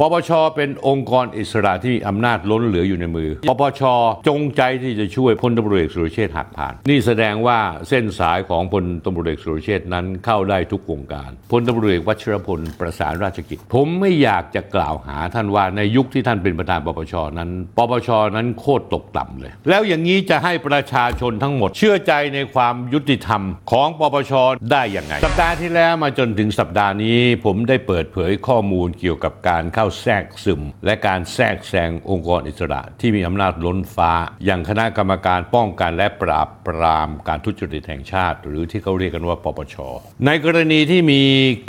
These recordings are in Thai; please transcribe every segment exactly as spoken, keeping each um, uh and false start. ปปช.เป็นองค์กรอิสระที่มีอำนาจล้นเหลืออยู่ในมือปปช.จงใจที่จะช่วยพลตำรวจเอกสุรเชษฐ์หักพานนี่แสดงว่าเส้นสายของพลตำรวจเอกสุรเชษฐ์นั้นเข้าได้ทุกวงการพลตำรวจเอกวชิรพลประสานราชกิจผมไม่อยากจะกล่าวหาท่านว่าในยุคที่ท่านเป็นประธานปปช.นั้นปปช.นั้นโคตรตกต่ำเลยแล้วอย่างนี้จะให้ประชาชนทั้งหมดเชื่อใจในความยุติธรรมของปปช.ได้อย่างไรสัปดาห์ที่แล้วมาจนถึงสัปดาห์นี้ผมได้เปิดเผยข้อมูลเกี่ยวกับการเข้าแทรกซึมและการแทรกแซงองค์กรอิสระที่มีอำนาจล้นฟ้าอย่างคณะกรรมการป้องกันและปราบปรามการทุจริตแห่งชาติหรือที่เขาเรียกกันว่าปปช.ในกรณีที่มี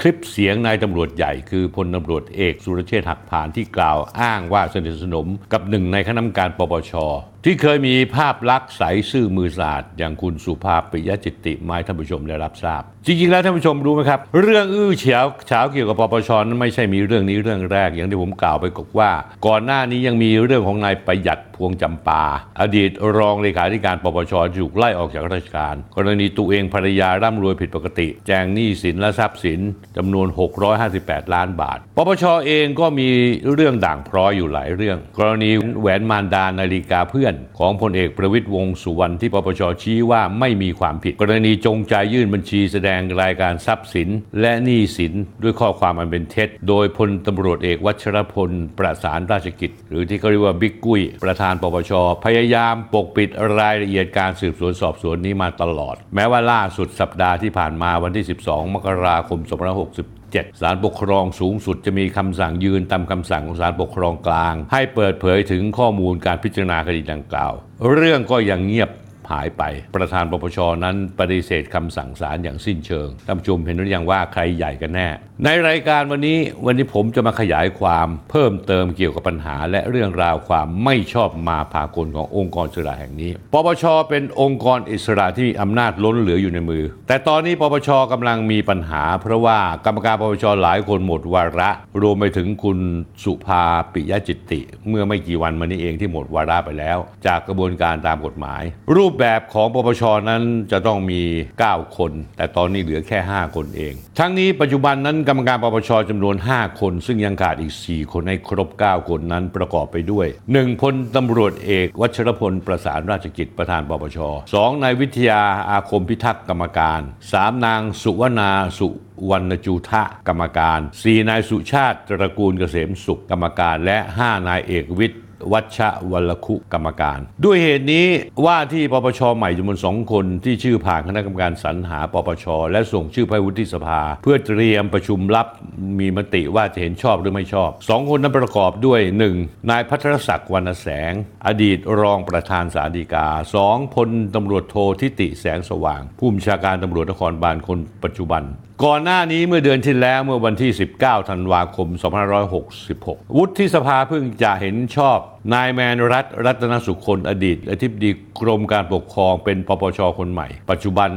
คลิปเสียงนายตำรวจใหญ่คือพลตำรวจเอกสุรเชษฐ์หักพานที่กล่าวอ้างว่าสนิทสนมกับหนึ่งในคณะกรรมการปปช.ที่เคยมีภาพลักษณ์ใสซื่อมือสะอาดอย่างคุณสุภาพปิยจิตติมาให้ท่านผู้ชมได้รับทราบจริงๆแล้วท่านผู้ชมรู้ไหมครับเรื่องอื้อเฉาเฉาเกี่ยวกับปปช.นั้นไม่ใช่มีเรื่องนี้เรื่องแรกอย่างที่ผมกล่าวไปก็ว่าก่อนหน้านี้ยังมีเรื่องของนายประหยัดพวงจำปาอดีตรองเลขาธิการปปช.ถูกไล่ออกจากราชการกรณีตัวเองภรรยาร่ำรวยผิดปกติแจงหนี้สินและทรัพย์สินจำนวนหกร้อยห้าสิบแปดล้านบาทปปช.เองก็มีเรื่องด่างพร้อยอยู่หลายเรื่องกรณีแหวนมารดานาฬิกาเพื่อนของพลเอกประวิตรวงษ์สุวรรณที่ปปช.ชี้ว่าไม่มีความผิดกรณีจงใจยื่นบัญชีแสดงรายการทรัพย์สินและหนี้สินด้วยข้อความอันเป็นเท็จโดยพลตำรวจเอกวชิรพลประสานราชกิจหรือที่เขาเรียกว่าบิ๊กกุ้ยประธานปปช.พยายามปกปิดรายละเอียดการสืบสวนสอบสวนนี้มาตลอดแม้ว่าล่าสุดสัปดาห์ที่ผ่านมาวันที่สิบสองมกราคมสองพันห้าร้อยหกสิบศาลปกครองสูงสุดจะมีคำสั่งยืนตามคำสั่งของศาลปกครองกลางให้เปิดเผยถึงข้อมูลการพิจารณาคดีดังกล่าวเรื่องก็ยังเงียบหายไปประธานปปช.นั้นปฏิเสธคำสั่งศาลอย่างสิ้นเชิงท่านผู้ชมเห็นหรือยังว่าใครใหญ่กันแน่ในรายการวันนี้วันนี้ผมจะมาขยายความเพิ่มเติมเกี่ยวกับปัญหาและเรื่องราวความไม่ชอบมาพากลขององค์กรอิสระแห่งนี้ปปช.เป็นองค์กรอิสระที่มีอำนาจล้นเหลืออยู่ในมือแต่ตอนนี้ปปช.กำลังมีปัญหาเพราะว่ากรรมการปปช.หลายคนหมดวาระรวมไปถึงคุณสุภาปิยจิตติเมื่อไม่กี่วันมานี้เองที่หมดวาระไปแล้วจากกระบวนการตามกฎหมายรูปแบบของปปช.นั้นจะต้องมีเก้าคนแต่ตอนนี้เหลือแค่ห้าคนเองทั้งนี้ปัจจุบันนั้นกรรมการปปช.จำนวนห้าคนซึ่งยังขาดอีกสี่คนให้ครบเก้าคนนั้นประกอบไปด้วยหนึ่งพลตำรวจเอกวชรพลประสานราชกิจประธานปปช.สองนายวิทยาอาคมพิทักษ์กรรมการสามนางสุวนาสุวรรณจูทะกรรมการสี่นายสุชาติตระกูลเกษมสุขกรรมการและห้านายเอกวิทย์วัชวรคุกรรมการด้วยเหตุนี้ว่าที่ปปชใหม่จำนวนสองคนที่ชื่อผ่านคณะกรรมการสรรหาปปชและส่งชื่อไปวุฒิสภาเพื่อเตรียมประชุมลับมีมติว่าจะเห็นชอบหรือไม่ชอบสองคนนั้นประกอบด้วยหนึ่งนายภัทรศักดิ์วรรณแสงอดีตรองประธานศาลฎีกาสองพลตำรวจโทธิติแสงสว่างผู้บัญชาการตำรวจนครบาลคนปัจจุบันก่อนหน้านี้เมื่อเดือนที่แล้วเมื่อวันที่สิบเก้าธันวาคมสองพันห้าร้อยหกสิบหกวุฒิสภาเพิ่งจะเห็นชอบนายแมนรัตน์รัตนสุคนอดีตอธิบดีกรมการปกครองเป็นปปชคนใหม่ปัจจุบัน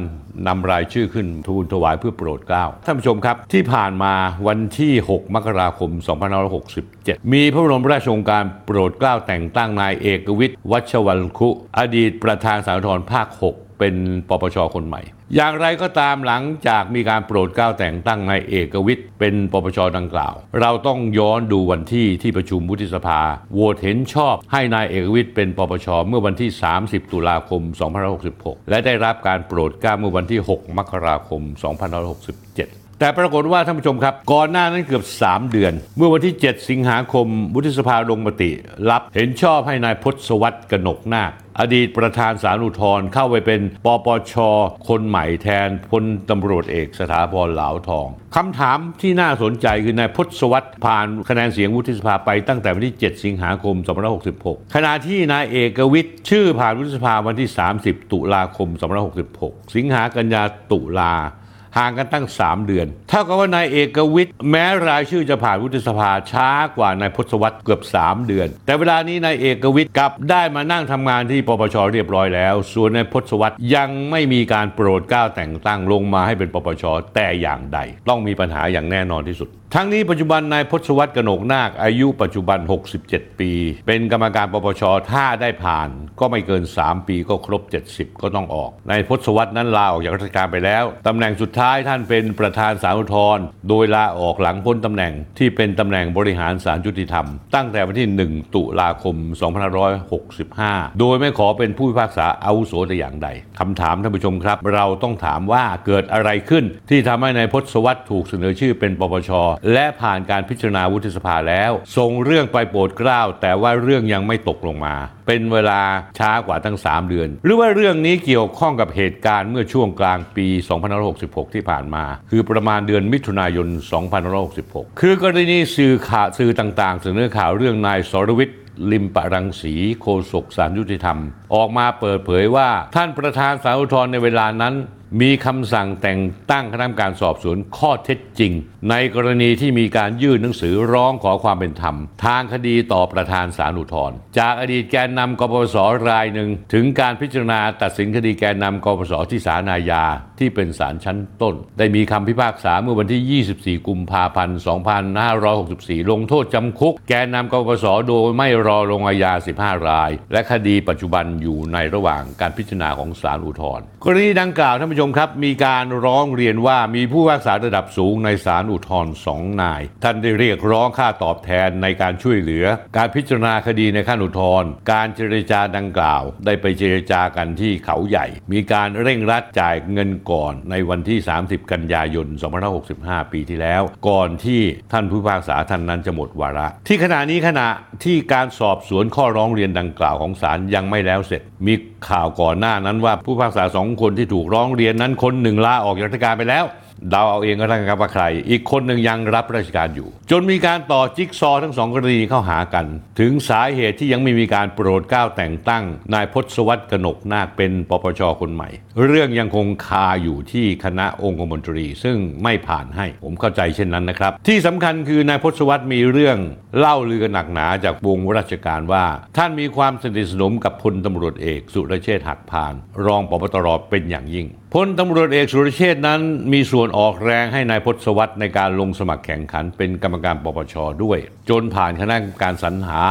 นำรายชื่อขึ้นทูลถวายเพื่อโปรดเกล้าท่านผู้ชมครับที่ผ่านมาวันที่หกมกราคมสองพันห้าร้อยหกสิบเจ็ดมีพระบรมราชโองการโปรดเกล้าแต่งตั้งนายเอกวิทย์วัชวรคุอดีตประธานศาลอุทธรณ์ภาคหกเป็นปปชคนใหม่อย่างไรก็ตามหลังจากมีการโปรดเกล้าแต่งตั้งนายเอกวิทย์เป็นปปชดังกล่าวเราต้องย้อนดูวันที่ที่ประชุมวุฒิสภาโหวตเห็นชอบให้นายเอกวิทย์เป็นปปชเมื่อวันที่สามสิบตุลาคมสองพันห้าร้อยหกสิบหกและได้รับการโปรดเกล้าเมื่อวันที่หกมกราคมสองพันห้าร้อยหกสิบเจ็ดแต่ปรากฏว่าท่านผู้ชมครับก่อนหน้านั้นเกือบสามเดือนเมื่อวันที่เจ็ดสิงหาคมวุฒิสภาลงมติรับเห็นชอบให้นายพศวรรษกนกนาคอดีตประธานศาลอุทธรณ์เข้าไปเป็นปปชคนใหม่แทนพลตำรวจเอกสถาพรเหลาทองคำถามที่น่าสนใจคือนายพศวรรษผ่านคะแนนเสียงวุฒิสภาไปตั้งแต่วันที่เจ็ดสิงหาคมสองพันห้าร้อยหกสิบหกขณะที่นายเอกวิทย์ชื่อผ่านวุฒิสภาวันที่สามสิบตุลาคมสองพันห้าร้อยหกสิบหกสิงหากันยาตุลาห่างกันตั้งสามเดือนเท่ากับว่านายเอกวิทย์แม้รายชื่อจะผ่านวุฒิสภาช้ากว่านายพศวรรษเกือบสามเดือนแต่เวลานี้นายเอกวิทย์กลับได้มานั่งทำงานที่ปปชเรียบร้อยแล้วส่วนนายพศวรรษยังไม่มีการโปรดเกล้าแต่งตั้งลงมาให้เป็นปปชแต่อย่างใดต้องมีปัญหาอย่างแน่นอนที่สุดทั้งนี้ปัจจุบันนายพศวรรษกนกนาคอายุปัจจุบันหกสิบเจ็ดปีเป็นกรรมการปปชถ้าได้ผ่านก็ไม่เกินสามปีก็ครบเจ็ดสิบก็ต้องออกนายพศวรรษนั้นลาออกจากราชการไปแล้วตำแหน่งสุดท้าย ท้ายท่านเป็นประธานศาลอุทธรณ์โดยลาออกหลังพ้นตำแหน่งที่เป็นตำแหน่งบริหารศาลยุติธรรมตั้งแต่วันที่หนึ่งตุลาคมสองพันห้าร้อยหกสิบห้าโดยไม่ขอเป็นผู้พิพากษาอาวุโสแต่อย่างใดคำถามท่านผู้ชมครับเราต้องถามว่าเกิดอะไรขึ้นที่ทำให้นายพศวรรษถูกเสนอชื่อเป็นปปช.และผ่านการพิจารณาวุฒิสภาแล้วส่งเรื่องไปโปรดเกล้าแต่ว่าเรื่องยังไม่ตกลงมาเป็นเวลาช้ากว่าตั้งสามเดือนหรือว่าเรื่องนี้เกี่ยวข้องกับเหตุการณ์เมื่อช่วงกลางปีสองพันห้าร้อยหกสิบหกที่ผ่านมาคือประมาณเดือนมิถุนายนสองพันห้าร้อยหกสิบหกคือกรณีสื่อข่าวสื่อต่างๆเสนอข่าวเรื่องนายสรวิทย์ลิมปรังสีโฆษกศาลยุติธรรมออกมาเปิดเผยว่าท่านประธานศาลอุทธรณ์ในเวลานั้นมีคำสั่งแต่งตั้งคณะกรรมการสอบสวนข้อเท็จจริงในกรณีที่มีการยื่นหนังสือร้องขอความเป็นธรรมทางคดีต่อประธานศาลอุทธรณ์จากอดีตแกนนำกปส.รายหนึ่งถึงการพิจารณาตัดสินคดีแกนนำกปส.ที่ศาลอาญาที่เป็นศาลชั้นต้นได้มีคำพิพากษาเมื่อวันที่ยี่สิบสี่กุมภาพันธ์สองพันห้าร้อยหกสิบสี่ลงโทษจำคุกแกนนำกปส.โดยไม่รอลงอาญาสิบห้ารายและคดีปัจจุบันอยู่ในระหว่างการพิจารณาของศาลอุทธรณ์กรณีดังกล่าวท่านผู้ชมครับมีการร้องเรียนว่ามีผู้พิพากษาระดับสูงในศาลอุทธรณ์สองนายท่านได้เรียกร้องค่าตอบแทนในการช่วยเหลือการพิจารณาคดีในขั้นอุทธรณ์การเจรจาดังกล่าวได้ไปเจรจากันที่เขาใหญ่มีการเร่งรัดจ่ายเงินก่อนในวันที่สามสิบกันยายนสองพันห้าร้อยหกสิบห้าปีที่แล้วก่อนที่ท่านผู้พิพากษาท่านนั้นจะหมดวาระที่ขณะนี้ขณะที่การสอบสวนข้อร้องเรียนดังกล่าวของศาลยังไม่แล้วเสร็จมีข่าวก่อนหน้านั้นว่าผู้พิพากษาสองคนที่ถูกร้องเรียนนั้นคนหนึ่งลาออกจากราชการไปแล้วเดาเอาเองก็แล้วกันว่าใครอีกคนหนึ่งยังรับราชการอยู่จนมีการต่อจิ๊กซอทั้งสองกรณีเข้าหากันถึงสาเหตุที่ยังไม่มีการโปรดเกล้าแต่งตั้งนายพศวรรษกนกนาคเป็นปปช.คนใหม่เรื่องยังคงคาอยู่ที่คณะองคมนตรีซึ่งไม่ผ่านให้ผมเข้าใจเช่นนั้นนะครับที่สำคัญคือนายพศวรรษมีเรื่องเล่าลือกันหนักหนาจากวงราชการว่าท่านมีความสนิทสนมกับพลตำรวจเอกสุรเชษฐ์หักพานรองปปตรเป็นอย่างยิ่งพลตำรวจเอกสุรเชษฐ์นั้นมีส่วนออกแรงให้นายพศวรรษในการลงสมัครแข่งขันเป็นกรรมการปปช.ด้วยจนผ่านคณะกรรมการสรรหา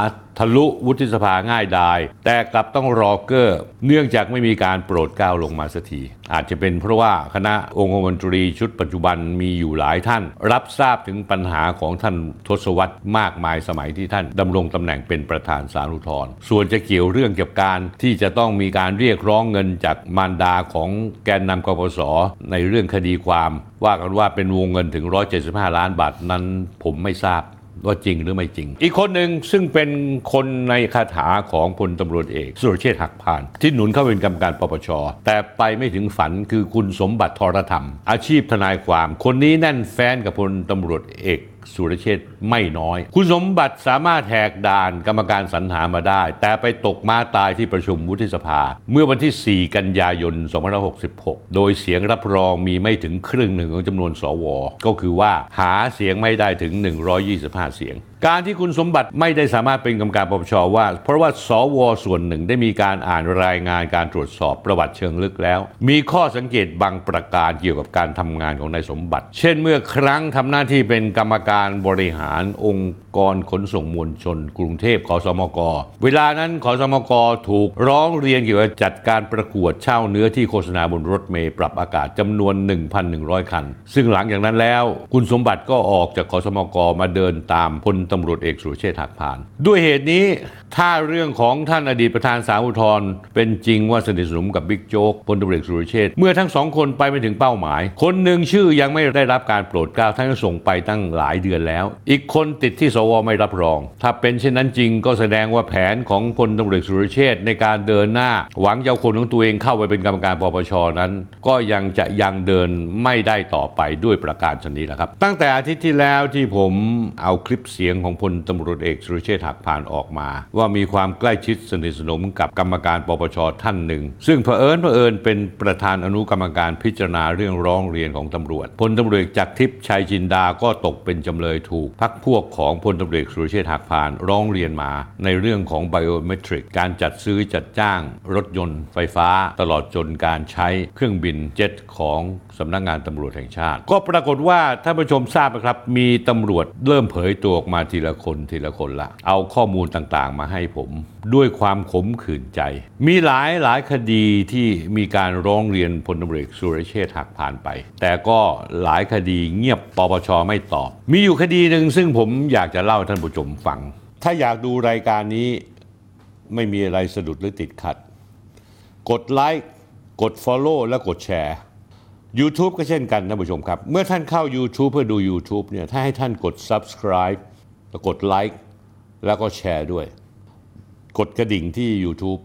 ทะลุวุฒิสภาง่ายดายแต่กลับต้องรอเกอร์เนื่องจากไม่มีการโปรดเกล้าลงมาสักทีอาจจะเป็นเพราะว่าคณะองคมนตรีชุดปัจจุบันมีอยู่หลายท่านรับทราบถึงปัญหาของท่านทศวรรษมากมายสมัยที่ท่านดำรงตำแหน่งเป็นประธานศาลอุทธรณ์ส่วนจะเกี่ยวเรื่องเกี่ยวกับการที่จะต้องมีการเรียกร้องเงินจากมารดาของแกนนำกปส.ในเรื่องคดีความว่ากันว่าเป็นวงเงินถึงหนึ่งร้อยเจ็ดสิบห้าล้านบาทนั้นผมไม่ทราบว่าจริงหรือไม่จริงอีกคนหนึ่งซึ่งเป็นคนในคาถาของพลตำรวจเอกสุรเชษฐ์หักพานที่หนุนเข้าเป็นกรรมการปปช.แต่ไปไม่ถึงฝันคือคุณสมบัติธรธรรมอาชีพทนายความคนนี้แน่นแฟ้นกับพลตำรวจเอกสุรเชษฐ์ไม่น้อยคุณสมบัติสามารถแหกด่านกรรมการสรรหามาได้แต่ไปตกม้าตายที่ประชุมวุฒิสภาเมื่อวันที่สี่กันยายนสองพันห้าร้อยหกสิบหกโดยเสียงรับรองมีไม่ถึงครึ่งหนึ่งของจำนวนสวก็คือว่าหาเสียงไม่ได้ถึงหนึ่งร้อยยี่สิบห้าเสียงการที่คุณสมบัติไม่ได้สามารถเป็นกรรมการปปช.ว่าเพราะว่าสวส่วนหนึ่งได้มีการอ่านรายงานการตรวจสอบประวัติเชิงลึกแล้วมีข้อสังเกตบางประการเกี่ยวกับการทำงานของนายสมบัติเช่นเมื่อครั้งทำหน้าที่เป็นกรรมการบริหารองค์กรขนส่งมวลชนกรุงเทพขสมก.เวลานั้นขสมก.ถูกร้องเรียนเกี่ยวกับจัดการประกวดเช่าเนื้อที่โฆษณาบนรถเมล์ปรับอากาศจำนวน หนึ่งพันหนึ่งร้อยคันซึ่งหลังจากนั้นแล้วคุณสมบัติก็ออกจากขสมก.มาเดินตามพลตำรวจเอกสุรเชษฐ์หักพานด้วยเหตุนี้ถ้าเรื่องของท่านอดีตประธานศาลอุทธรณ์เป็นจริงว่าสนิทสนมกับบิ๊กโจ๊กพลตำรวจเอกสุรเชษฐ์เมื่อทั้งสองคนไปไม่ถึงเป้าหมายคนหนึ่งชื่อยังไม่ได้รับการโปรดเกล้าท่านส่งไปตั้งหลายเดือนแล้วอีกคนติดที่สวไม่รับรองถ้าเป็นเช่นนั้นจริงก็แสดงว่าแผนของพลตำรวจเอกสุรเชษฐ์ในการเดินหน้าหวังจะเอาคนของตัวเองเข้าไปเป็นกรรมการปปช.นั้นก็ยังจะยังเดินไม่ได้ต่อไปด้วยประการชนนี้แหละครับตั้งแต่อาทิตย์ที่แล้วที่ผมเอาคลิปเสียงของพลตำรวจเอกสุรเชษฐ์หักพานออกมาว่ามีความใกล้ชิดสนิทสนมกับกรรมการปปช.ท่านหนึ่งซึ่งเผอิญเผอิญเป็นประธานอนุกรรมการพิจารณาเรื่องร้องเรียนของตำรวจพลตำรวจจักรทิพย์ชัยจินดาก็ตกเป็นจำเลยถูกพรรคพวกของพลตำรวจเอกสุรเชษฐ์หักพานร้องเรียนมาในเรื่องของไบโอเมตริกการจัดซื้อจัดจ้างรถยนต์ไฟฟ้าตลอดจนการใช้เครื่องบินเจ็ตของสำนักงานตำรวจแห่งชาติก็ปรากฏว่าท่านผู้ชมทราบไหมครับมีตำรวจเริ่มเผยตัวออกมา ทีละคนทีละคนละเอาข้อมูลต่างๆมาให้ผมด้วยความขมขื่นใจมีหลายหลายคดีที่มีการร้องเรียนพลตำรวจสุรเชษฐ์หักพานไปแต่ก็หลายคดีเงียบปปชไม่ตอบมีอยู่คดีหนึ่งซึ่งผมอยากจะเล่าท่านผู้ชมฟังถ้าอยากดูรายการนี้ไม่มีอะไรสะดุดหรือติดขัดกดไลค์กด Follow และกดแชร์ YouTube ก็เช่นกันท่านผู้ชมครับเมื่อท่านเข้า YouTube เพื่อดู YouTube เนี่ยถ้าให้ท่านกด Subscribe แล้วกดไลค์แล้วก็แชร์ด้วยกดกระดิ่งที่ YouTube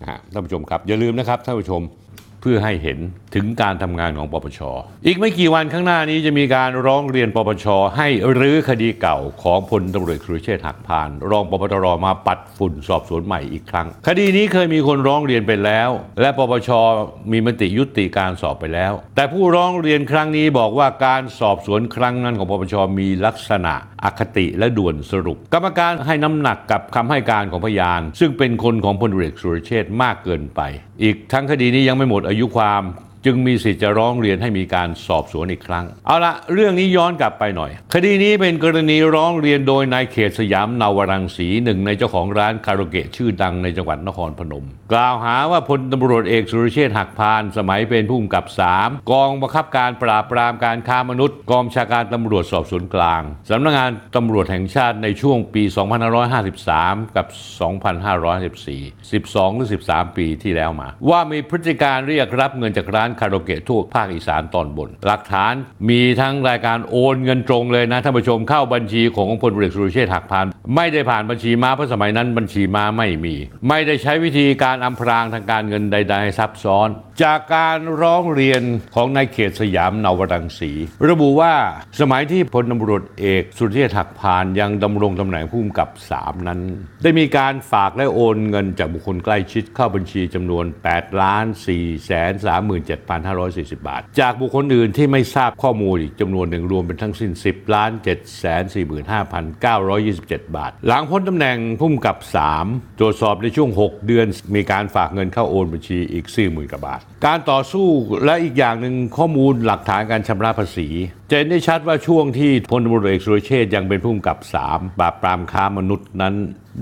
นะฮะท่านผู้ชมครับอย่าลืมนะครับท่านผู้ชมเพื่อให้เห็นถึงการทำงานของปปช.อีกไม่กี่วันข้างหน้านี้จะมีการร้องเรียนปปช.ให้รื้อคดีเก่าของพลตำรวจสุรเชษฐ์หักพานรองปปตร.มาปัดฝุ่นสอบสวนใหม่อีกครั้งคดีนี้เคยมีคนร้องเรียนไปแล้วและปปช.มีมติยุติการสอบไปแล้วแต่ผู้ร้องเรียนครั้งนี้บอกว่าการสอบสวนครั้งนั้นของปปช.มีลักษณะอคติและด่วนสรุปกรรมการให้น้ำหนักกับคำให้การของพยานซึ่งเป็นคนของพลตำรวจสุรเชษฐ์มากเกินไปอีกทั้งคดีนี้ยังไม่หมดอายุความจึงมีสิทธิ์จะร้องเรียนให้มีการสอบสวนอีกครั้งเอาละเรื่องนี้ย้อนกลับไปหน่อยคดีนี้เป็นกรณีร้องเรียนโดยนายเขตสยามนาวรังสีหนึ่งในเจ้าของร้านคาราโอเกะชื่อดังในจังหวัดนครพนมกล่าวหาว่าพลตำรวจเอกสุรเชษฐ์หักพานสมัยเป็นผู้กำกับสามกองบังคับการปราบปรามการค้ามนุษย์กองบัญชาการตำรวจสอบสวนกลางสำนักงานตำรวจแห่งชาติในช่วงปีสองพันห้าร้อยห้าสิบสามกับสองพันห้าร้อยสิบสี่ สิบสองหรือสิบสามปีที่แล้วมาว่ามีพฤติการเรียกรับเงินจากร้านคาราโอเกะทั่วภาคอีสานตอนบนหลักฐานมีทั้งรายการโอนเงินตรงเลยนะท่านผู้ชมเข้าบัญชีของพลตำรวจสุรเชษฐ์หักพานไม่ได้ผ่านบัญชีม้าเพราะสมัยนั้นบัญชีม้าไม่มีไม่ได้ใช้วิธีการอำพรางทางการเงินใดๆซับซ้อนจากการร้องเรียนของนายเขตสยามนาวรังสีระบุว่าสมัยที่พลตำรวจเอกสุรเชษฐ์หักพานยังดำรงตำแหน่งผู้กำกับสามนั้นได้มีการฝากและโอนเงินจากบุคคลใกล้ชิดเข้าบัญชีจำนวนแปดล้านสี่แสนสามหมื่นเจ็ดพันห้าร้อยสี่สิบบ บาทจากบุคคลอื่นที่ไม่ทราบข้อมูลอีกจำนวนหนึ่งรวมเป็นทั้งสิ้น สิบล้านเจ็ดแสนสี่หมื่นห้าพันเก้าร้อยยี่สิบเจ็ด บาทหลังพ้นตำแหน่งผู้กำกับสามตรวจสอบในช่วงหกเดือนมีการฝากเงินเข้าโอนบัญชีอีก สี่หมื่น กว่าบาทการต่อสู้และอีกอย่างหนึ่งข้อมูลหลักฐานการชำระภาษีเจนได้ชัดว่าช่วงที่พลตำรวจเอกสุรเชษฐ์ยังเป็นผู้กำกับสามปราบปรามค้ามนุษย์นั้น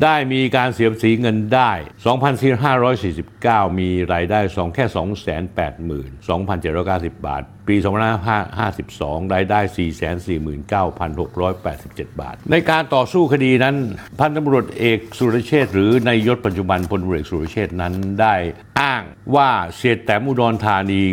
ได้มีการเสียภาษีเงินได้ สองพันสี่ร้อยสี่สิบเก้า มีรายได้สองแค่ สองแสนแปดหมื่นสองพันเจ็ดร้อยเก้าสิบ บาทปีสองพันห้าร้อยห้าสิบสองรายได้ สี่แสนสี่หมื่นเก้าพันหกร้อยแปดสิบเจ็ด บาทในการต่อสู้คดีนั้นพันตำรวจเอกสุรเชษฐ์หรือในยศปัจจุบันพลตำรวจสุรเชษฐ์นั้นได้อ้างว่าเศรษฐแต้มอุดรธานี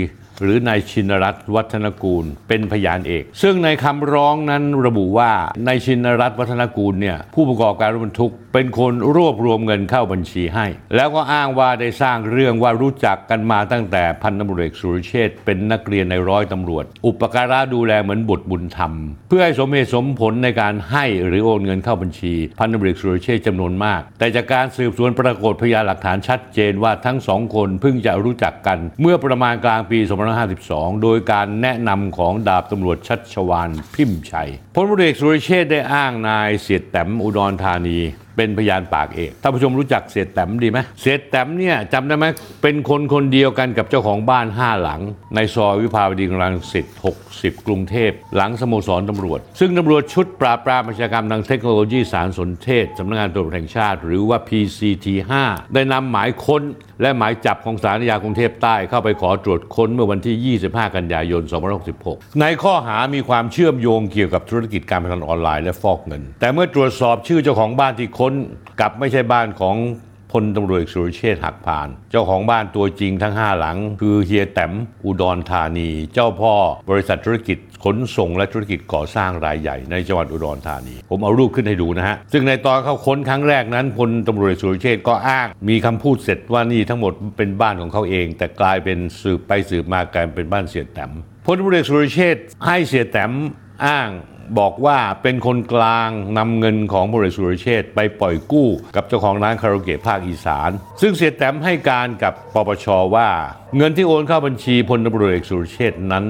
หรือนายชินรัตน์วัฒนกูลเป็นพยานเอกซึ่งในคำร้องนั้นระบุว่านายชินรัตน์วัฒนกูลเนี่ยผู้ประกอบการรถบรรทุกเป็นคนรวบรวมเงินเข้าบัญชีให้แล้วก็อ้างว่าได้สร้างเรื่องว่ารู้จักกันมาตั้งแต่พันตำรวจเอกสุรเชษฐ์เป็นนักเรียนในร้อยตำรวจอุปการะดูแลเหมือนบุตรบุญธรรมเพื่อให้สมเหตุสมผลในการให้หรือโอนเงินเข้าบัญชีพันตำรวจเอกสุรเชษฐ์จำนวนมากแต่จากการสืบสวนปรากฏพยานหลักฐานชัดเจนว่าทั้งสองคนเพิ่งจะรู้จักกันเมื่อประมาณกลางปีสองพันห้าร้อยห้าสิบสองโดยการแนะนำของดาบตำรวจชัชวาลพิมพ์ชัยพลตำรวจเอกสุรเชษฐ์ได้อ้างนายเสียดแต้มอุดรธานีเป็นพยานปากเอกท่านผู้ชมรู้จักเสียดแต้มดีไหมเสียดแต้มเนี่ยจำได้ไหมเป็นคนคนเดียวกันกับเจ้าของบ้านห้าหลังในซอยวิภาวดีรังสิตหกสิบกรุงเทพหลังสโมสรตำรวจซึ่งตำรวจชุดปราบปรามอาชญากรรมทางเทคโนโลยีสารสนเทศสำนักงานตำรวจแห่งชาติหรือว่า พี ซี ที ห้า ได้นำหมายค้นและหมายจับของศาลฎีกากรุงเทพใต้เข้าไปขอตรวจค้นเมื่อวันที่ยี่สิบห้ากันยายนสองพันห้าร้อยหกสิบหกในข้อหามีความเชื่อมโยงเกี่ยวกับธุรกิจการพนันออนไลน์และฟอกเงินแต่เมื่อตรวจสอบชื่อเจ้าของบ้านที่ค้นกลับไม่ใช่บ้านของพลตำรวจสุรเชษฐ์หักพานเจ้าของบ้านตัวจริงทั้งห้าหลังคือเฮียแต้มอุดรธานีเจ้าพ่อบริษัทธุรกิจขนส่งและธุรกิจก่อสร้างรายใหญ่ในจังหวัดอุดรธานีผมเอารูปขึ้นให้ดูนะฮะซึ่งในตอนเข้าค้นครั้งแรกนั้นพลตำรวจสุรเชษฐ์ก็อ้างมีคำพูดเสร็จว่านี่ทั้งหมดเป็นบ้านของเขาเองแต่กลายเป็นสืบไปสืบมากลายเป็นบ้านเสียแต้มพลตำรวจสุรเชษฐ์ให้เสียแต้มอ้างบอกว่าเป็นคนกลางนำเงินของบริษัทสุรเชษฐ์ไปปล่อยกู้กับเจ้าของร้านคาราโอเกะภาคอีสานซึ่งเสียแต้มให้การกับปปช.ว่าเงินที่โอนเข้าบัญชีพลตำรวจเอกสุรเชษฐ์นั้น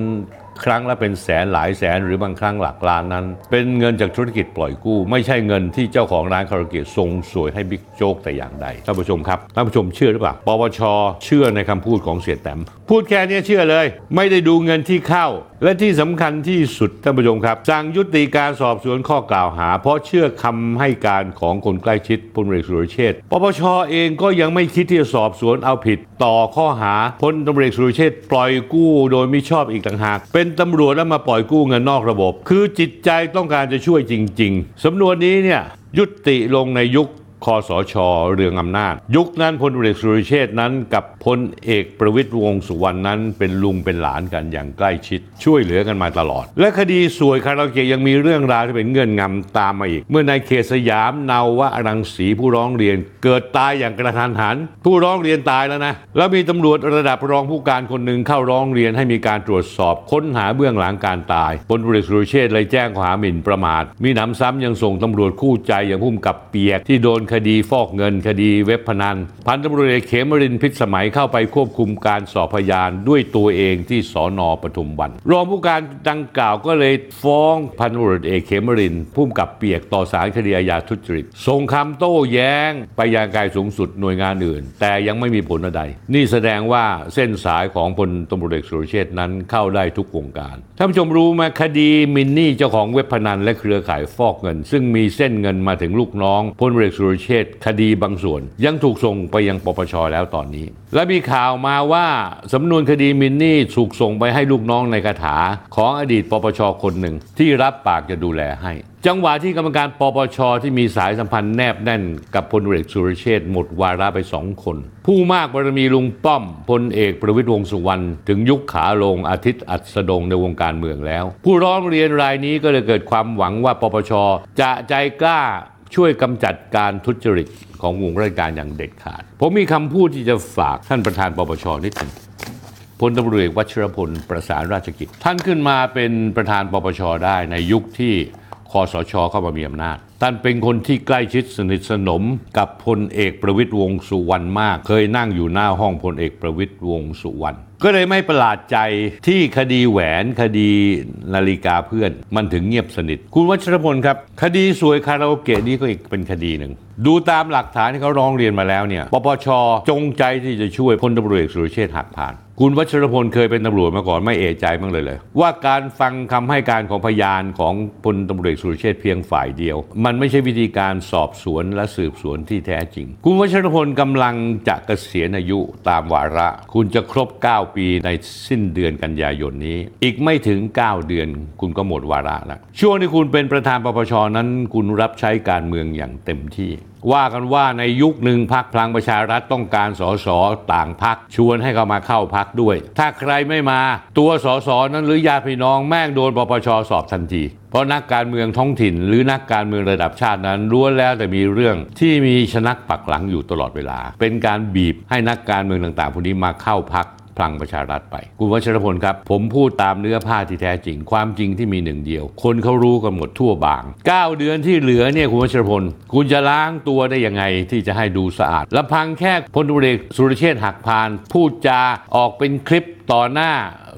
ครั้งละเป็นแสนหลายแสนหรือบางครั้งหลักล้านนั้นเป็นเงินจากธุรกิจปล่อยกู้ไม่ใช่เงินที่เจ้าของร้านคาราโอเกะส่งสวยให้บิ๊กโจ๊กแต่อย่างใดท่านผู้ชมครับท่านผู้ชมเชื่อหรือเปล่าปปช.เชื่อในคำพูดของเสียแต้มพูดแค่นี้เชื่อเลยไม่ได้ดูเงินที่เข้า และที่สำคัญที่สุดท่านผู้ชมครับสั่งยุติการสอบสวนข้อกล่าวหาเพราะเชื่อคำให้การของคนใกล้ชิดพลเอกสุรเชษฐ์ปปช.เองก็ยังไม่คิดที่จะสอบสวนเอาผิดต่อข้อหาพลตำรวจเอกสุรเชษฐ์ปล่อยกู้โดยมิชอบอีกต่างหากเป็นตำรวจแล้วมาปล่อยกู้เงินนอกระบบคือจิตใจต้องการจะช่วยจริงๆสำนวนนี้เนี่ยยุติลงในยุคคสช.เรืองอำนาจยุคนั้นพลเอกสุรเชษฐ์นั้นกับพลเอกประวิตรวงษ์สุวรรณนั้นเป็นลุงเป็นหลานกันอย่างใกล้ชิดช่วยเหลือกันมาตลอดและคดีสวยคาราโอเกะยังมีเรื่องราวที่เป็นเงื่อนงำตามมาอีกเมื่อนายเขตสยามเนาวะรังสีผู้ร้องเรียนเกิดตายอย่างกระทันหันผู้ร้องเรียนตายแล้วนะแล้วมีตำรวจระดับรองผู้การคนหนึ่งเข้าร้องเรียนให้มีการตรวจสอบค้นหาเบื้องหลังการตายพลเอกสุรเชษฐ์เลยแจ้งข้อหาหมิ่นประมาทมีหนำซ้ำยังส่งตำรวจคู่ใจอย่างพุ่มกับเปียกที่โดนคดีฟอกเงินคดีเว็บพนันพันตำรวจเอกเขมรินทร์พิษสมัยเข้าไปควบคุมการสอบพยานด้วยตัวเองที่สน.ปทุมวันรองผู้การดังกล่าวก็เลยฟ้องพันตำรวจเอกเขมรินทร์ผู้กำกับเปียกต่อศาลคดีอาญาทุจริตส่งคำโต้แย้งไปยังกายสูงสุดหน่วยงานอื่นแต่ยังไม่มีผลใดนี่แสดงว่าเส้นสายของพลตำรวจเอกสุรเชษฐ์นั้นเข้าได้ทุกวงการท่านผู้ชมรู้ไหมคดีมินนี่เจ้าของเว็บพนันและเครือข่ายฟอกเงินซึ่งมีเส้นเงินมาถึงลูกน้องพลตำรวจเอกสุรเชษฐ์คดีบางส่วนยังถูกส่งไปยังปปช.แล้วตอนนี้และมีข่าวมาว่าสำนวนคดีมินนี่ถูกส่งไปให้ลูกน้องในคาถาของอดีตปปช.คนหนึ่งที่รับปากจะดูแลให้จังหวะที่กรรมการปปช.ที่มีสายสัมพันธ์แนบแน่นกับพลเอกสุรเชษฐ์หมดวาระไปสองคนผู้มากบารมีลุงป้อมพลเอกประวิตรวงษ์สุวรรณถึงยุคขาลงอาทิตย์อัสดงในวงการเมืองแล้วผู้ร้องเรียนรายนี้ก็เลยเกิดความหวังว่าปปช.จะใจกล้าช่วยกำจัดการทุจริตของวงราชการอย่างเด็ดขาดผมมีคำพูดที่จะฝากท่านประธานปปช.นิดหนึ่งพลตำรวจเอกวชิรพลประสานราชกิจท่านขึ้นมาเป็นประธานปปช.ได้ในยุคที่คสช.เข้ามามีอำนาจท่านเป็นคนที่ใกล้ชิดสนิทสนมกับพลเอกประวิตรวงษ์สุวรรณมากเคยนั่งอยู่หน้าห้องพลเอกประวิตรวงษ์สุวรรณก็เลยไม่ประหลาดใจที่คดีแหวนคดีนาฬิกาเพื่อนมันถึงเงียบสนิทคุณวัชรพลครับคดีสวยคาราโอเกะนี้ก็อีกเป็นคดีหนึ่งดูตามหลักฐานที่เขาร้องเรียนมาแล้วเนี่ยปปช.จงใจที่จะช่วยพลตำรวจเอกสุรเชษฐ์หักพานคุณวัชรพลเคยเป็นตำรวจมาก่อนไม่เอะใจบ้างเลยเลยว่าการฟังคำให้การของพยานของพลตำรวจเอกสุรเชษฐ์เพียงฝ่ายเดียวมันไม่ใช่วิธีการสอบสวนและสืบสวนที่แท้จริงคุณวัชรพลกำลังจะเกษียณอายุตามวาระคุณจะครบเก้าปีในสิ้นเดือนกันยายนนี้อีกไม่ถึงเก้าเดือนคุณก็หมดวาระแล้วช่วงที่คุณเป็นประธานปปช.นั้นคุณรับใช้การเมืองอย่างเต็มที่ว่ากันว่าในยุคหนึ่งพรรคพลังประชารัฐต้องการสสต่างพรรคชวนให้เขามาเข้าพรรคด้วยถ้าใครไม่มาตัวสสนั้นหรือญาติพี่น้องแม่งโดนปปช.สอบทันทีเพราะนักการเมืองท้องถิ่นหรือนักการเมืองระดับชาตินั้นล้วนแล้วแต่มีเรื่องที่มีชนักปักหลังอยู่ตลอดเวลาเป็นการบีบให้นักการเมืองต่างๆพวกนี้มาเข้าพรรคพลังประชารัฐไปคุณวัชรพลครับผมพูดตามเนื้อผ้าที่แท้จริงความจริงที่มีหนึ่งเดียวคนเขารู้กันหมดทั่วบางเก้าเดือนที่เหลือเนี่ยคุณวัชรพลคุณจะล้างตัวได้ยังไงที่จะให้ดูสะอาดลำพังแค่พลตำรวจเอกสุรเชษฐ์หักพานพูดจาออกเป็นคลิปต่อหน้า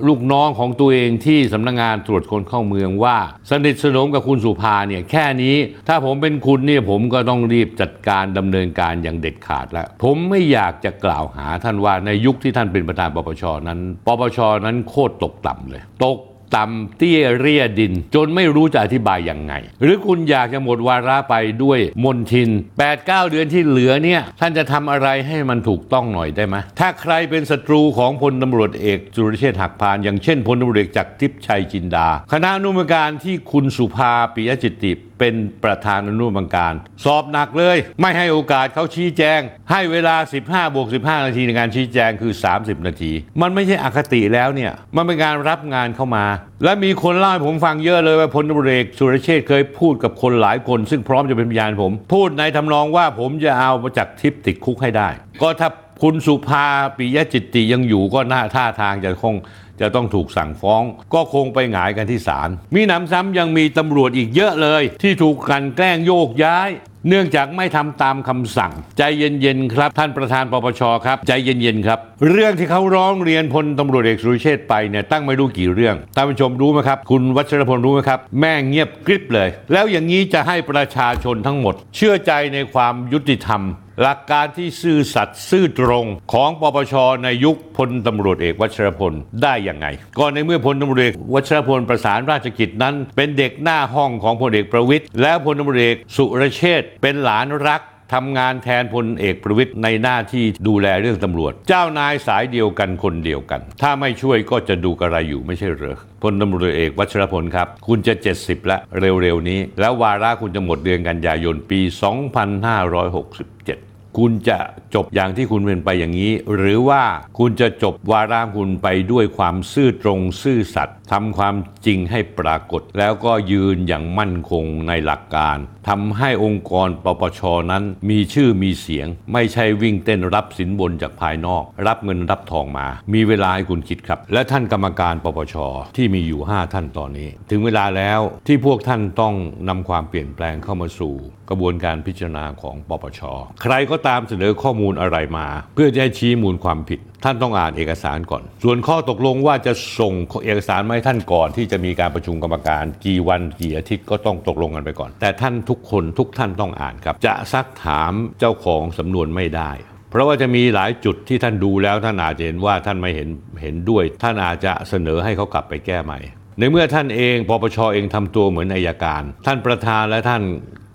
ลูกน้องของตัวเองที่สำนักงานตรวจคนเข้าเมืองว่าสนิทสนมกับคุณสุภาเนี่ยแค่นี้ถ้าผมเป็นคุณเนี่ยผมก็ต้องรีบจัดการดำเนินการอย่างเด็ดขาดแล้วผมไม่อยากจะกล่าวหาท่านว่าในยุคที่ท่านเป็นประธานปปช.นั้นปปช.นั้นโคตรตกต่ำเลยตกต่ำเตี้ยเรียดินจนไม่รู้จะอธิบายยังไงหรือคุณอยากจะหมดวาระไปด้วยมนทิน แปดเก้า เดือนที่เหลือเนี่ยท่านจะทำอะไรให้มันถูกต้องหน่อยได้ไหมถ้าใครเป็นศัตรูของพลตำรวจเอกสุรเชษฐ์หักพานอย่างเช่นพลตำรวจเอกจักรทิพย์ชัยจินดาคณะอนุกรรมการที่คุณสุภาปิยจิตติเป็นประธานอนุกรรมการสอบหนักเลยไม่ให้โอกาสเขาชี้แจงให้เวลา สิบห้าบวกสิบห้า นาทีในการชี้แจงคือสามสิบนาทีมันไม่ใช่อคติแล้วเนี่ยมันเป็นการรับงานเข้ามาและมีคนเล่าให้ผมฟังเยอะเลยว่าพลตำรวจเอกสุรเชษฐ์เคยพูดกับคนหลายคนซึ่งพร้อมจะเป็นพยานผมพูดในทำนองว่าผมจะเอามาจากทิพย์ติดคุกให้ได้ก็ถ้าคุณสุภาปิยจิตติยังอยู่ก็หน้าท่าทางจะคงจะต้องถูกสั่งฟ้องก็คงไปหงายกันที่ศาลมีหนำซ้ำยังมีตำรวจอีกเยอะเลยที่ถูกกลั่นแกล้งโยกย้ายเนื่องจากไม่ทำตามคำสั่งใจเย็นๆครับท่านประธานปปช.ครับใจเย็นๆครับเรื่องที่เขาร้องเรียนพลตำรวจเอกสุรเชษฐ์ไปเนี่ยตั้งไม่รู้กี่เรื่องท่านผู้ชมรู้ไหมครับคุณวัชรพลรู้ไหมครับแม่เงียบกริบเลยแล้วอย่างนี้จะให้ประชาชนทั้งหมดเชื่อใจในความยุติธรรม หลักการที่ซื่อสัตย์ซื่อตรงของปปชในยุคพลตำรวจเอกวชรพลได้อย่างไงก่อนในเมื่อพลตำรวจเอกวชรพลประสานราชกิจนั้นเป็นเด็กหน้าห้องของพลเอกประวิตรและพลตำรวจเอกสุรเชษฐ์เป็นหลานรักทำงานแทนพลเอกประวิตรในหน้าที่ดูแลเรื่องตำรวจเจ้านายสายเดียวกันคนเดียวกันถ้าไม่ช่วยก็จะดูกระไรอยู่ไม่ใช่เหรอพลตำรวจเอกวชรพลครับคุณจะเจ็ดสิบแล้วเร็วๆนี้แล้ววาระคุณจะหมดเดือนกันยายนปีสองพันห้าร้อยหกสิบเจ็ดคุณจะจบอย่างที่คุณเป็นไปอย่างนี้หรือว่าคุณจะจบวาระคุณไปด้วยความซื่อตรงซื่อสัตย์ทำความจริงให้ปรากฏแล้วก็ยืนอย่างมั่นคงในหลักการทำให้องค์กรปปชนั้นมีชื่อมีเสียงไม่ใช่วิ่งเต้นรับสินบนจากภายนอกรับเงินรับทองมามีเวลาให้คุณคิดครับและท่านกรรมการปปชที่มีอยู่ห้าท่านตอนนี้ถึงเวลาแล้วที่พวกท่านต้องนำความเปลี่ยนแปลงเข้ามาสู่กระบวนการพิจารณาของปปชใครก็ตามเสนอข้อมูลอะไรมาเพื่อจะให้ชี้มูลความผิดท่านต้องอ่านเอกสารก่อนส่วนข้อตกลงว่าจะส่งเอกสารมาให้ท่านก่อนที่จะมีการประชุมกรรมการกี่วันกี่อาทิตย์ก็ต้องตกลงกันไปก่อนแต่ท่านทุกคนทุกท่านต้องอ่านครับจะซักถามเจ้าของสำนวนไม่ได้เพราะว่าจะมีหลายจุดที่ท่านดูแล้วท่านอาจจะเห็นว่าท่านไม่เห็นเห็นด้วยท่านอาจจะเสนอให้เขากลับไปแก้ใหม่ในเมื่อท่านเองปปชเองทำตัวเหมือนอัยการท่านประธานและท่าน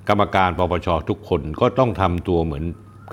กรรมการปปชทุกคนก็ต้องทำตัวเหมือน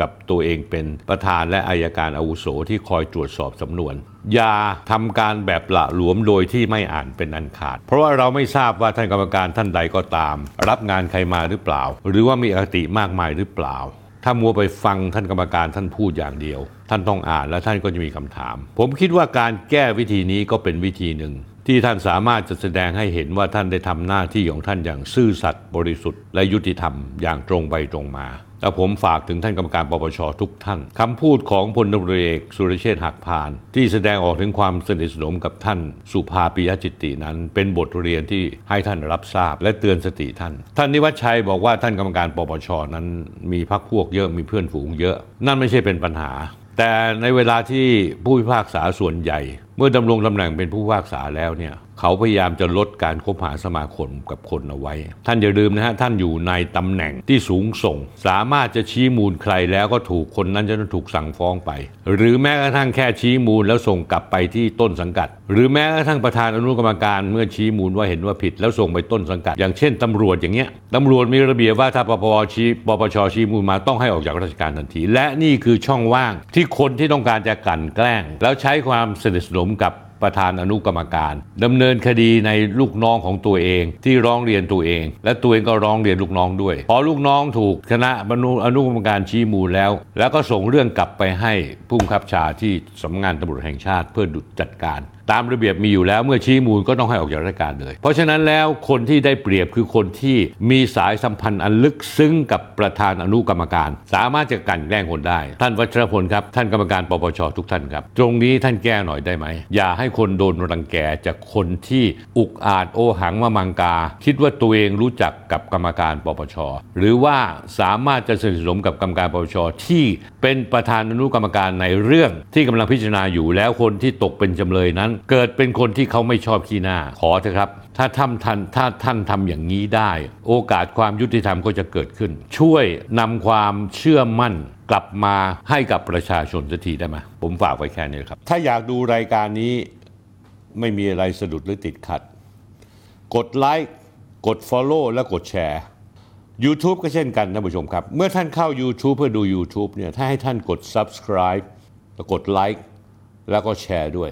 กับตัวเองเป็นประธานและอัยการอาวุโสที่คอยตรวจสอบสำนวนอย่าทำการแบบหละหลวมโดยที่ไม่อ่านเป็นอันขาดเพราะว่าเราไม่ทราบว่าท่านกรรมการท่านใดก็ตามรับงานใครมาหรือเปล่าหรือว่ามีอคติมากมายหรือเปล่าถ้ามัวไปฟังท่านกรรมการท่านพูดอย่างเดียวท่านต้องอ่านและท่านก็จะมีคำถามผมคิดว่าการแก้วิธีนี้ก็เป็นวิธีหนึ่งที่ท่านสามารถจะแสดงให้เห็นว่าท่านได้ทำหน้าที่ของท่านอย่างซื่อสัตย์บริสุทธิ์และยุติธรรมอย่างตรงไปตรงมาแต่ผมฝากถึงท่านกรรมการปปชทุกท่านคำพูดของพลตำรวจเอกสุรเชษฐ์หักพานที่แสดงออกถึงความสนิทสนมกับท่านสุภาปิยจิตตินั้นเป็นบทเรียนที่ให้ท่านรับทราบและเตือนสติท่านท่านนิวัฒน์ชัยบอกว่าท่านกรรมการปปชนั้นมีพรรคพวกเยอะมีเพื่อนฝูงเยอะนั่นไม่ใช่เป็นปัญหาแต่ในเวลาที่ผู้พิพากษาส่วนใหญ่เมื่อดำรงตำแหน่งเป็นผู้พิพากษาแล้วเนี่ยเขาพยายามจะลดการคบหาสมาคมกับคนเอาไว้ท่านอย่าลืมนะฮะท่านอยู่ในตำแหน่งที่สูงส่งสามารถจะชี้มูลใครแล้วก็ถูกคนนั้นจะถูกสั่งฟ้องไปหรือแม้กระทั่งแค่ชี้มูลแล้วส่งกลับไปที่ต้นสังกัดหรือแม้กระทั่งประธานอนุกรรมการเมื่อชี้มูลว่าเห็นว่าผิดแล้วส่งไปต้นสังกัดอย่างเช่นตำรวจอย่างเงี้ยตำรวจมีระเบียบว่าถ้าปปชชี้ปปชชี้มูลมาต้องให้ออกจากราชการทันทีและนี่คือช่องว่างที่คนที่ต้องการจะกลั่นแกล้งแล้วใช้ความสนิทสนมกับประธานอนุกรรมการดำเนินคดีในลูกน้องของตัวเองที่ร้องเรียนตัวเองและตัวเองก็ร้องเรียนลูกน้องด้วยพอลูกน้องถูกคณะอนุกรรมการชี้มูลแล้วแล้วก็ส่งเรื่องกลับไปให้ผู้บังคับบัญชาที่สำนักงานตำรวจแห่งชาติเพื่อจัดการตามระเบียบมีอยู่แล้วเมื่อชี้มูลก็ต้องให้ออกจากราชการเลยเพราะฉะนั้นแล้วคนที่ได้เปรียบคือคนที่มีสายสัมพันธ์อันลึกซึ้งกับประธานอนุกรรมการสามารถจะกันแกล้งคนได้ท่านวชรพลครับท่านกรรมการปปชทุกท่านครับตรงนี้ท่านแก้หน่อยได้ไหมอย่าให้คนโดนรังแกจากคนที่อุกอาจโอหังมะมังกาคิดว่าตัวเองรู้จักกับกรรมการปปชหรือว่าสามารถจะสนิทสนมกับกรรมการปปชที่เป็นประธานอนุกรรมการในเรื่องที่กำลังพิจารณาอยู่แล้วคนที่ตกเป็นจำเลยนั้นเกิดเป็นคนที่เขาไม่ชอบขี้หน้าขอเถอะครับถ้าท่านท่านถ้าท่านทำอย่างนี้ได้โอกาสความยุติธรรมก็จะเกิดขึ้นช่วยนำความเชื่อมั่นกลับมาให้กับประชาชนสักทีได้ไหมผมฝากไว้แค่นี้ครับถ้าอยากดูรายการนี้ไม่มีอะไรสะดุดหรือติดขัดกดไลค์กด follow และกดแชร์ YouTube ก็เช่นกันนะผู้ชมครับเมื่อท่านเข้า YouTube เพื่อดู YouTube เนี่ยถ้าให้ท่านกด Subscribe แล้วกดไลค์แล้วก็แชร์ด้วย